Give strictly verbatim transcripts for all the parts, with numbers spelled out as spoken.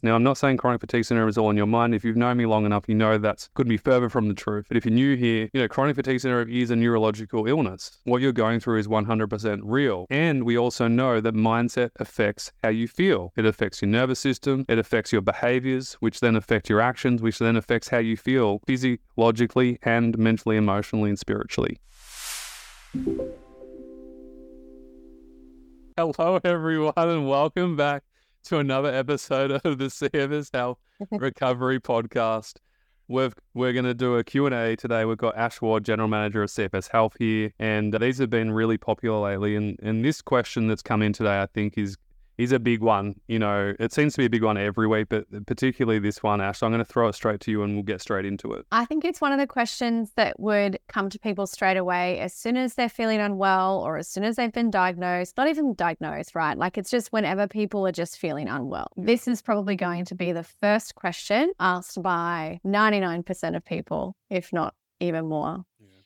Now, I'm not saying chronic fatigue syndrome is all in your mind. If you've known me long enough, you know that couldn't be further from the truth. But if you're new here, you know, chronic fatigue syndrome is a neurological illness. What you're going through is one hundred percent real. And we also know that mindset affects how you feel. It affects your nervous system. It affects your behaviors, which then affect your actions, which then affects how you feel physiologically and mentally, emotionally, and spiritually. Hello, everyone, and welcome back to another episode of the C F S Health Recovery Podcast. We've, we're going to do a Q and A today. We've got Ash Ward, General Manager of C F S Health here, and these have been really popular lately. And, and this question that's come in today, I think, is is a big one. You know, it seems to be a big one every week, but particularly this one, Ash. I'm going to throw it straight to you and we'll get straight into it. I think it's one of the questions that would come to people straight away as soon as they're feeling unwell or as soon as they've been diagnosed, not even diagnosed, right? Like, it's just whenever people are just feeling unwell. This is probably going to be the first question asked by ninety-nine percent of people, if not even more.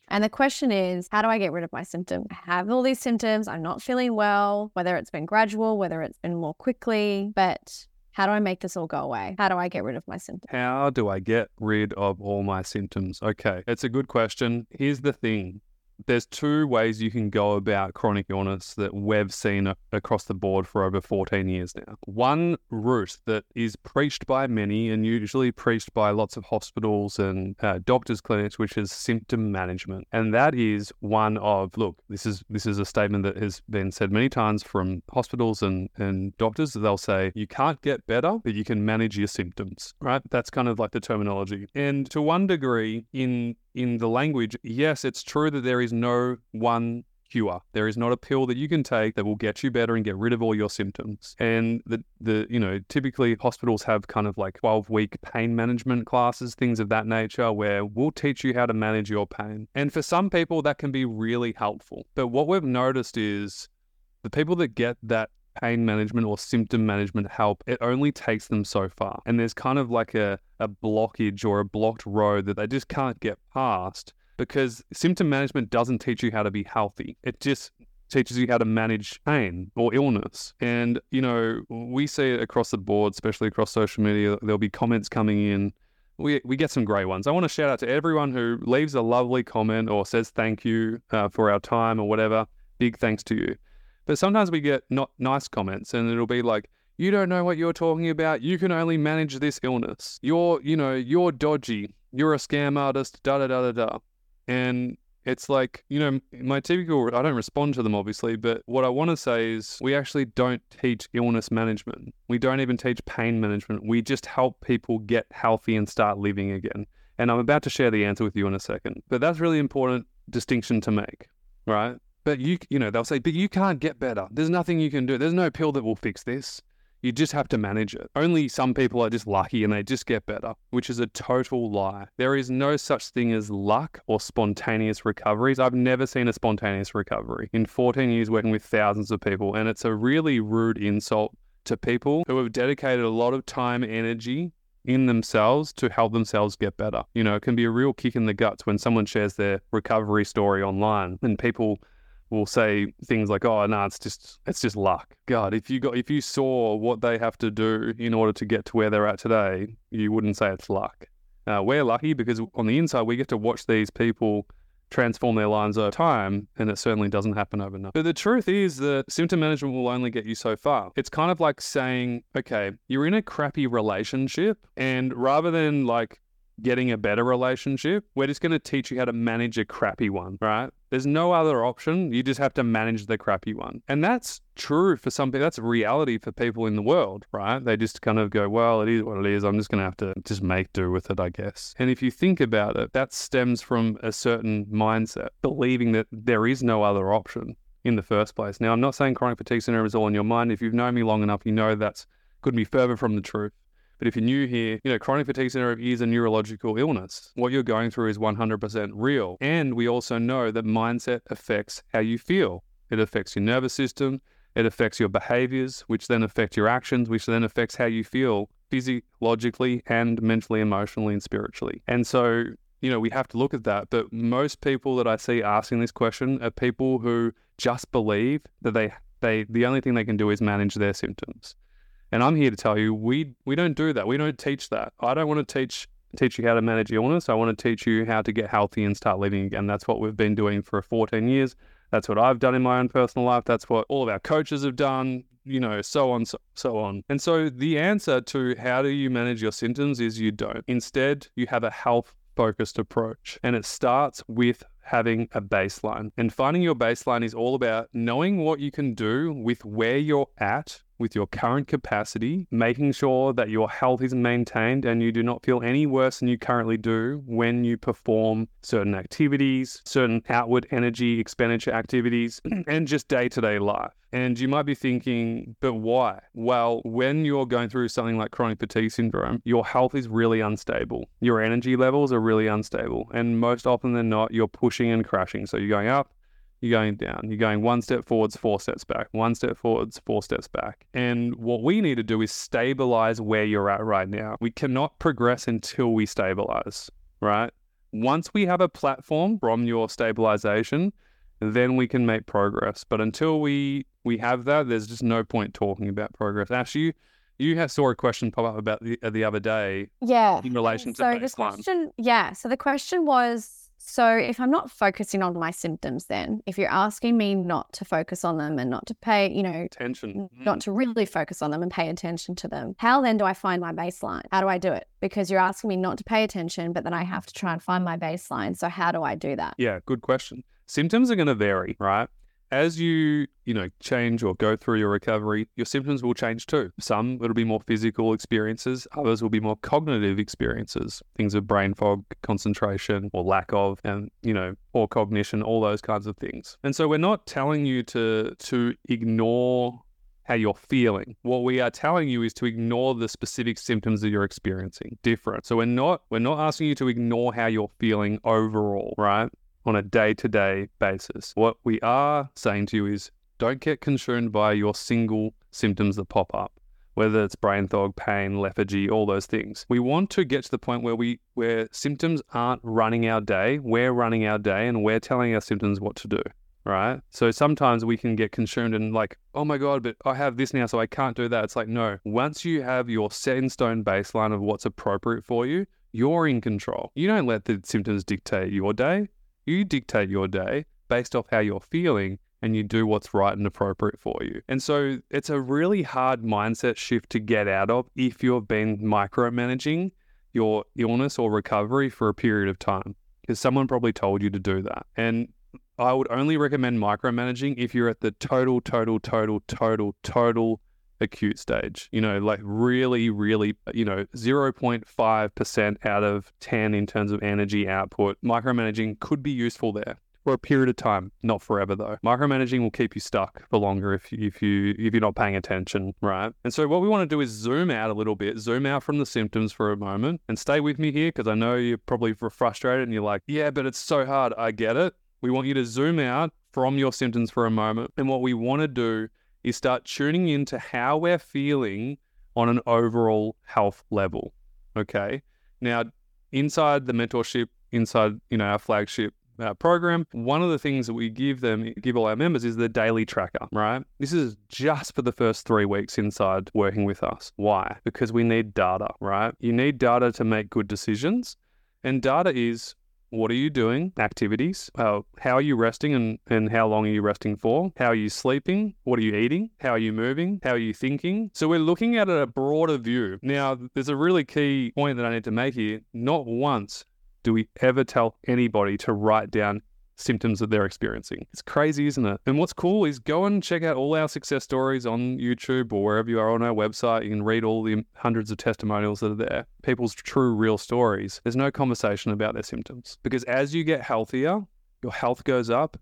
And the question is, how do I get rid of my symptom? I have all these symptoms. I'm not feeling well, whether it's been gradual, whether it's been more quickly, but how do I make this all go away? How do I get rid of my symptoms? How do I get rid of all my symptoms? Okay, it's a good question. Here's the thing. There's two ways you can go about chronic illness that we've seen across the board for over fourteen years now. One route that is preached by many and usually preached by lots of hospitals and uh, doctors' clinics, which is symptom management. And that is one of, look, this is this is a statement that has been said many times from hospitals and, and doctors. They'll say, you can't get better, but you can manage your symptoms, right? That's kind of like the terminology. And to one degree, in in the language, yes, it's true that there is no one cure. There is not a pill that you can take that will get you better and get rid of all your symptoms. And the, the you know, typically hospitals have kind of like twelve-week pain management classes, things of that nature, where we'll teach you how to manage your pain. And for some people, that can be really helpful. But what we've noticed is the people that get that pain management or symptom management help, it only takes them so far. And there's kind of like a, a blockage or a blocked road that they just can't get past, because symptom management doesn't teach you how to be healthy. It just teaches you how to manage pain or illness. And, you know, we see it across the board, especially across social media. There'll be comments coming in. We we get some great ones. I want to shout out to everyone who leaves a lovely comment or says thank you uh, for our time or whatever. Big thanks to you. But sometimes we get not nice comments, and it'll be like, you don't know what you're talking about. You can only manage this illness. You're, you know, you're dodgy. You're a scam artist, da da da da da. And it's like, you know, my typical, I don't respond to them, obviously, but what I want to say is we actually don't teach illness management. We don't even teach pain management. We just help people get healthy and start living again. And I'm about to share the answer with you in a second, but that's really important distinction to make, right? But you, you know, they'll say, but you can't get better. There's nothing you can do. There's no pill that will fix this. You just have to manage it. Only some people are just lucky and they just get better, which is a total lie. There is no such thing as luck or spontaneous recoveries. I've never seen a spontaneous recovery in fourteen years working with thousands of people. And it's a really rude insult to people who have dedicated a lot of time, energy in themselves to help themselves get better. You know, it can be a real kick in the guts when someone shares their recovery story online and people will say things like, oh, no, nah, it's just it's just luck. God, if you got if you saw what they have to do in order to get to where they're at today, you wouldn't say it's luck. Uh, we're lucky because on the inside, we get to watch these people transform their lives over time, and it certainly doesn't happen overnight. But the truth is that symptom management will only get you so far. It's kind of like saying, okay, you're in a crappy relationship, and rather than like getting a better relationship, we're just going to teach you how to manage a crappy one, right? There's no other option. You just have to manage the crappy one. And that's true for some people. That's reality for people in the world, right? They just kind of go, well, it is what it is. I'm just going to have to just make do with it, I guess. And if you think about it, that stems from a certain mindset, believing that there is no other option in the first place. Now, I'm not saying chronic fatigue syndrome is all in your mind. If you've known me long enough, you know that's couldn't be further from the truth. But if you're new here, you know, chronic fatigue syndrome is a neurological illness. What you're going through is one hundred percent real. And we also know that mindset affects how you feel. It affects your nervous system. It affects your behaviors, which then affect your actions, which then affects how you feel physiologically and mentally, emotionally, and spiritually. And so, you know, we have to look at that. But most people that I see asking this question are people who just believe that they, they the only thing they can do is manage their symptoms. And I'm here to tell you, we we don't do that. We don't teach that. I don't want to teach teach you how to manage illness. I want to teach you how to get healthy and start living again. That's what we've been doing for fourteen years. That's what I've done in my own personal life. That's what all of our coaches have done, you know, so on, so, so on. And so the answer to how do you manage your symptoms is you don't. Instead, you have a health-focused approach. And it starts with having a baseline. And finding your baseline is all about knowing what you can do with where you're at, with your current capacity, making sure that your health is maintained and you do not feel any worse than you currently do when you perform certain activities, certain outward energy expenditure activities, and just day-to-day life. And you might be thinking, but why? Well, when you're going through something like chronic fatigue syndrome, your health is really unstable. Your energy levels are really unstable. And most often than not, you're pushing and crashing. So you're going up, you're going down, you're going one step forwards, four steps back, one step forwards, four steps back. And what we need to do is stabilize where you're at right now. We cannot progress until we stabilize, right? Once we have a platform from your stabilization, then we can make progress. But until we we have that, there's just no point talking about progress. Ash, you, you have saw a question pop up about the, the other day. Yeah. In relation so to the question, yeah. So the question was, so if I'm not focusing on my symptoms, then if you're asking me not to focus on them and not to pay, you know, attention, not to really focus on them and pay attention to them, how then do I find my baseline? How do I do it? Because you're asking me not to pay attention, but then I have to try and find my baseline. So how do I do that? Yeah, good question. Symptoms are going to vary, right? As you, you know, change or go through your recovery, your symptoms will change too. Some it'll be more physical experiences. Others will be more cognitive experiences, things of brain fog, concentration or lack of, and, you know, poor cognition, all those kinds of things. And so we're not telling you to to ignore how you're feeling. What we are telling you is to ignore the specific symptoms that you're experiencing. Different. So we're not we're not asking you to ignore how you're feeling overall, right? On a day-to-day basis. What we are saying to you is don't get consumed by your single symptoms that pop up, whether it's brain fog, pain, lethargy, all those things. We want to get to the point where we where symptoms aren't running our day, we're running our day and we're telling our symptoms what to do, right? So sometimes we can get consumed and like, oh my God, but I have this now, so I can't do that. It's like, no, once you have your set in stone baseline of what's appropriate for you, you're in control. You don't let the symptoms dictate your day. You dictate your day based off how you're feeling and you do what's right and appropriate for you. And so it's a really hard mindset shift to get out of if you've been micromanaging your illness or recovery for a period of time, because someone probably told you to do that. And I would only recommend micromanaging if you're at the total, total, total, total, total acute stage, you know, like really, really, you know, zero point five percent out of ten in terms of energy output. Micromanaging could be useful there for a period of time, not forever though. Micromanaging will keep you stuck for longer if you, if you, if you're not paying attention, right? And so what we want to do is zoom out a little bit, zoom out from the symptoms for a moment and stay with me here, because I know you're probably frustrated and you're like, yeah, but it's so hard. I get it. We want you to zoom out from your symptoms for a moment. And what we want to do is start tuning into how we're feeling on an overall health level, okay? Now, inside the mentorship, inside, you know, our flagship uh, program, one of the things that we give them, give all our members is the daily tracker, right? This is just for the first three weeks inside working with us. Why? Because we need data, right? You need data to make good decisions, and data is, what are you doing? Activities. Uh, how are you resting and, and how long are you resting for? How are you sleeping? What are you eating? How are you moving? How are you thinking? So we're looking at a broader view. Now, there's a really key point that I need to make here. Not once do we ever tell anybody to write down symptoms that they're experiencing. It's crazy, isn't it? And what's cool is go and check out all our success stories on YouTube or wherever you are on our website. You can read all the hundreds of testimonials that are there. People's true, real stories. There's no conversation about their symptoms, because as you get healthier, your health goes up,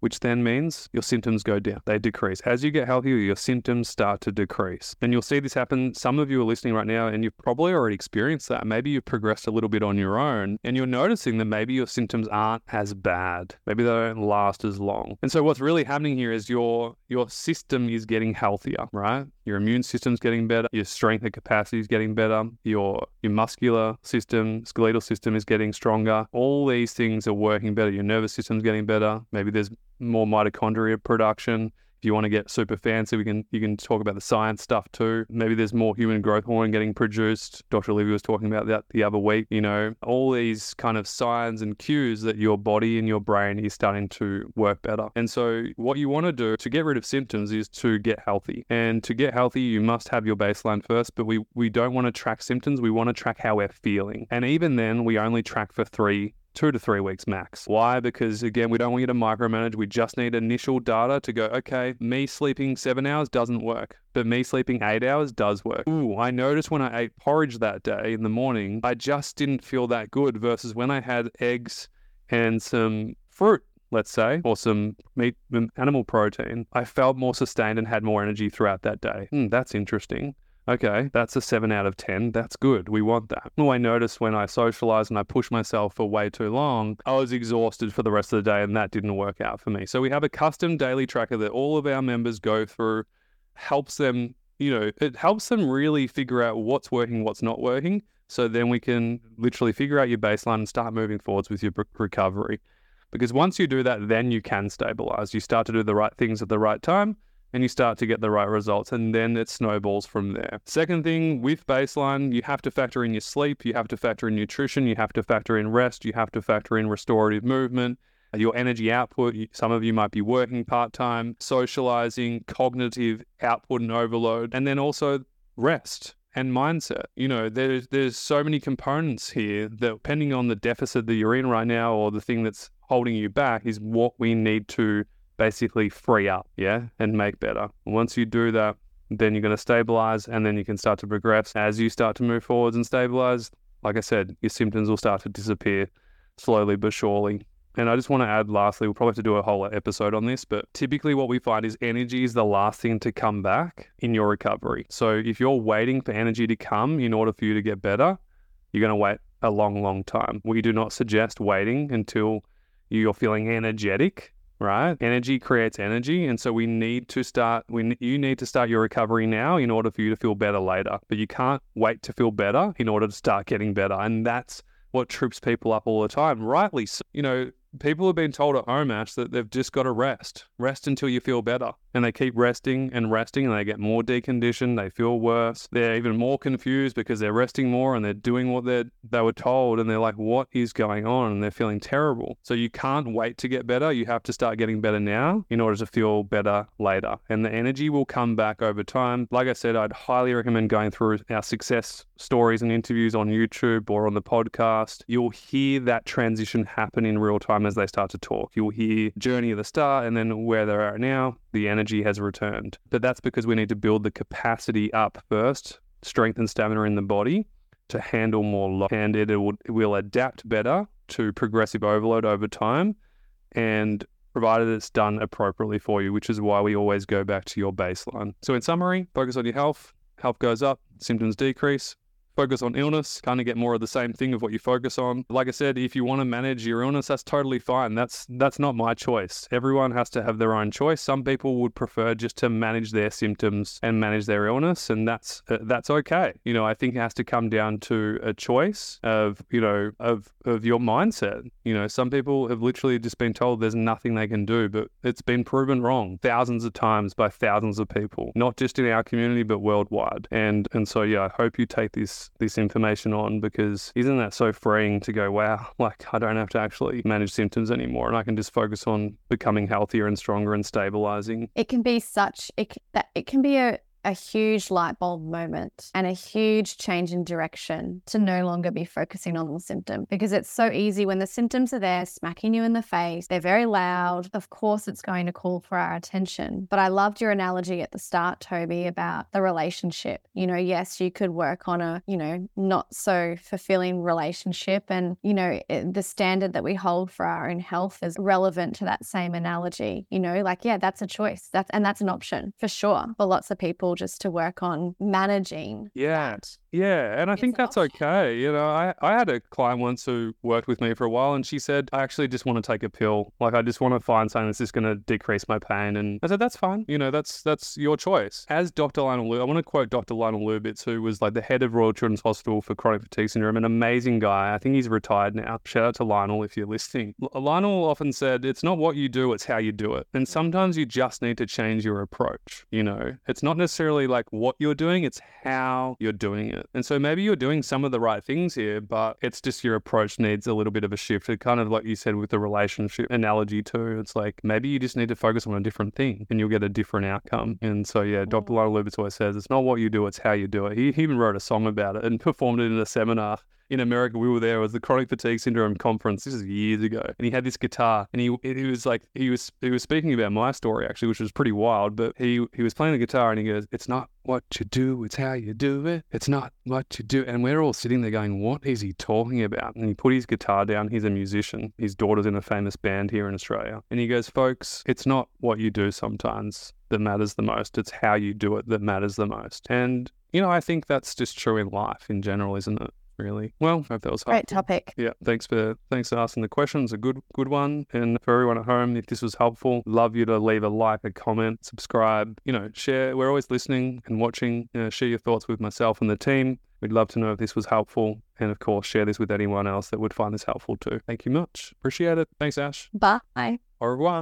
which then means your symptoms go down. They decrease. As you get healthier, your symptoms start to decrease. And you'll see this happen. Some of you are listening right now and you've probably already experienced that. Maybe you've progressed a little bit on your own and you're noticing that maybe your symptoms aren't as bad. Maybe they don't last as long. And so what's really happening here is your your system is getting healthier, right? Your immune system's getting better. Your strength and capacity is getting better. Your, your muscular system, skeletal system is getting stronger. All these things are working better. Your nervous system's getting better. Maybe there's more mitochondria production. If you want to get super fancy, we can you can talk about the science stuff too. Maybe there's more human growth hormone getting produced. Doctor Olivia was talking about that the other week. You know, all these kind of signs and cues that your body and your brain is starting to work better. And so what you want to do to get rid of symptoms is to get healthy. And to get healthy, you must have your baseline first, but we, we don't want to track symptoms. We want to track how we're feeling. And even then, we only track for three two to three weeks max. Why? Because again, we don't want you to micromanage. We just need initial data to go, okay, me sleeping seven hours doesn't work, but me sleeping eight hours does work. Ooh, I noticed when I ate porridge that day in the morning, I just didn't feel that good versus when I had eggs and some fruit, let's say, or some meat, animal protein. I felt more sustained and had more energy throughout that day. Hmm, that's interesting. Okay, that's a seven out of ten. That's good. We want that. Well, I noticed when I socialized and I pushed myself for way too long, I was exhausted for the rest of the day and that didn't work out for me. So we have a custom daily tracker that all of our members go through, helps them, you know, it helps them really figure out what's working, what's not working. So then we can literally figure out your baseline and start moving forwards with your recovery. Because once you do that, then you can stabilize. You start to do the right things at the right time, and you start to get the right results, and then it snowballs from there. Second thing, with baseline, you have to factor in your sleep, you have to factor in nutrition, you have to factor in rest, you have to factor in restorative movement, your energy output. Some of you might be working part-time, socializing, cognitive output and overload, and then also rest and mindset. You know, there's, there's so many components here that depending on the deficit that you're in right now or the thing that's holding you back is what we need to basically free up, yeah, and make better. Once you do that, then you're going to stabilize, and then you can start to progress. As you start to move forwards and stabilize, like I said, your symptoms will start to disappear slowly but surely. And I just want to add, lastly, we'll probably have to do a whole episode on this, but typically what we find is energy is the last thing to come back in your recovery. So if you're waiting for energy to come in order for you to get better, you're going to wait a long, long time. We do not suggest waiting until you're feeling energetic. Right? Energy creates energy. And so we need to start, we, you need to start your recovery now in order for you to feel better later. But you can't wait to feel better in order to start getting better. And that's what trips people up all the time. Rightly so. You know, people have been told at home, Ash, that they've just got to rest. Rest until you feel better. And they keep resting and resting and they get more deconditioned. They feel worse. They're even more confused because they're resting more and they're doing what they they were told. And they're like, what is going on? And they're feeling terrible. So you can't wait to get better. You have to start getting better now in order to feel better later. And the energy will come back over time. Like I said, I'd highly recommend going through our success stories and interviews on YouTube or on the podcast. You'll hear that transition happen in real time. As they start to talk, you'll hear journey of the start and then where they are now, the energy has returned. But that's because we need to build the capacity up first, strength and stamina in the body to handle more load. And it will, it will adapt better to progressive overload over time, and provided it's done appropriately for you, which is why we always go back to your baseline. So in summary, focus on your health, health goes up, symptoms decrease. Focus on illness, kind of get more of the same thing of what you focus on. Like I said, if you want to manage your illness, that's totally fine. That's that's not my choice. Everyone has to have their own choice. Some people would prefer just to manage their symptoms and manage their illness, and that's uh, that's okay. You know, I think it has to come down to a choice of, you know, of, of your mindset. You know, some people have literally just been told there's nothing they can do, but it's been proven wrong thousands of times by thousands of people, not just in our community, but worldwide. And, and so, yeah, I hope you take this this information on, because isn't that so freeing to go, wow, like I don't have to actually manage symptoms anymore and I can just focus on becoming healthier and stronger and stabilizing. It can be such, it, that it can be a, a huge light bulb moment and a huge change in direction to no longer be focusing on the symptom, because it's so easy when the symptoms are there smacking you in the face. They're very loud. Of course, it's going to call for our attention. But I loved your analogy at the start, Toby, about the relationship. You know, yes, you could work on a, you know, not so fulfilling relationship. And, you know, it, the standard that we hold for our own health is relevant to that same analogy. You know, like, yeah, that's a choice. That's, and that's an option for sure for lots of people, just to work on managing yeah that Yeah, and I think yourself. That's okay. You know, I, I had a client once who worked with me for a while, and she said, I actually just want to take a pill. Like, I just want to find something that's just going to decrease my pain. And I said, that's fine. You know, that's that's your choice. As Doctor Lionel Lubitz, I want to quote Doctor Lionel Lubitz, who was like the head of Royal Children's Hospital for Chronic Fatigue Syndrome, an amazing guy. I think he's retired now. Shout out to Lionel if you're listening. Lionel often said, it's not what you do, it's how you do it. And sometimes you just need to change your approach. You know, it's not necessarily like what you're doing, it's how you're doing it. And so maybe you're doing some of the right things here, but it's just your approach needs a little bit of a shift. It kind of like you said with the relationship analogy too, it's like maybe you just need to focus on a different thing and you'll get a different outcome. And so yeah, Doctor Lionel Lubitz always says, it's not what you do, it's how you do it. He, he even wrote a song about it and performed it in a seminar. In America, we were there. It was the Chronic Fatigue Syndrome conference. This is years ago, and he had this guitar, and he he was like he was he was speaking about my story actually, which was pretty wild. But he he was playing the guitar, and he goes, "It's not what you do, it's how you do it. It's not what you do." And we're all sitting there going, "What is he talking about?" And he put his guitar down. He's a musician. His daughter's in a famous band here in Australia, and he goes, "Folks, it's not what you do sometimes that matters the most. It's how you do it that matters the most." And you know, I think that's just true in life in general, isn't it? Really. Well, I hope that was helpful. Great topic. Yeah. Thanks for thanks for asking the questions. A good good one. And for everyone at home, if this was helpful, love you to leave a like, a comment, subscribe, you know, share. We're always listening and watching. You know, share your thoughts with myself and the team. We'd love to know if this was helpful. And of course, share this with anyone else that would find this helpful too. Thank you much. Appreciate it. Thanks, Ash. Bye. Au revoir.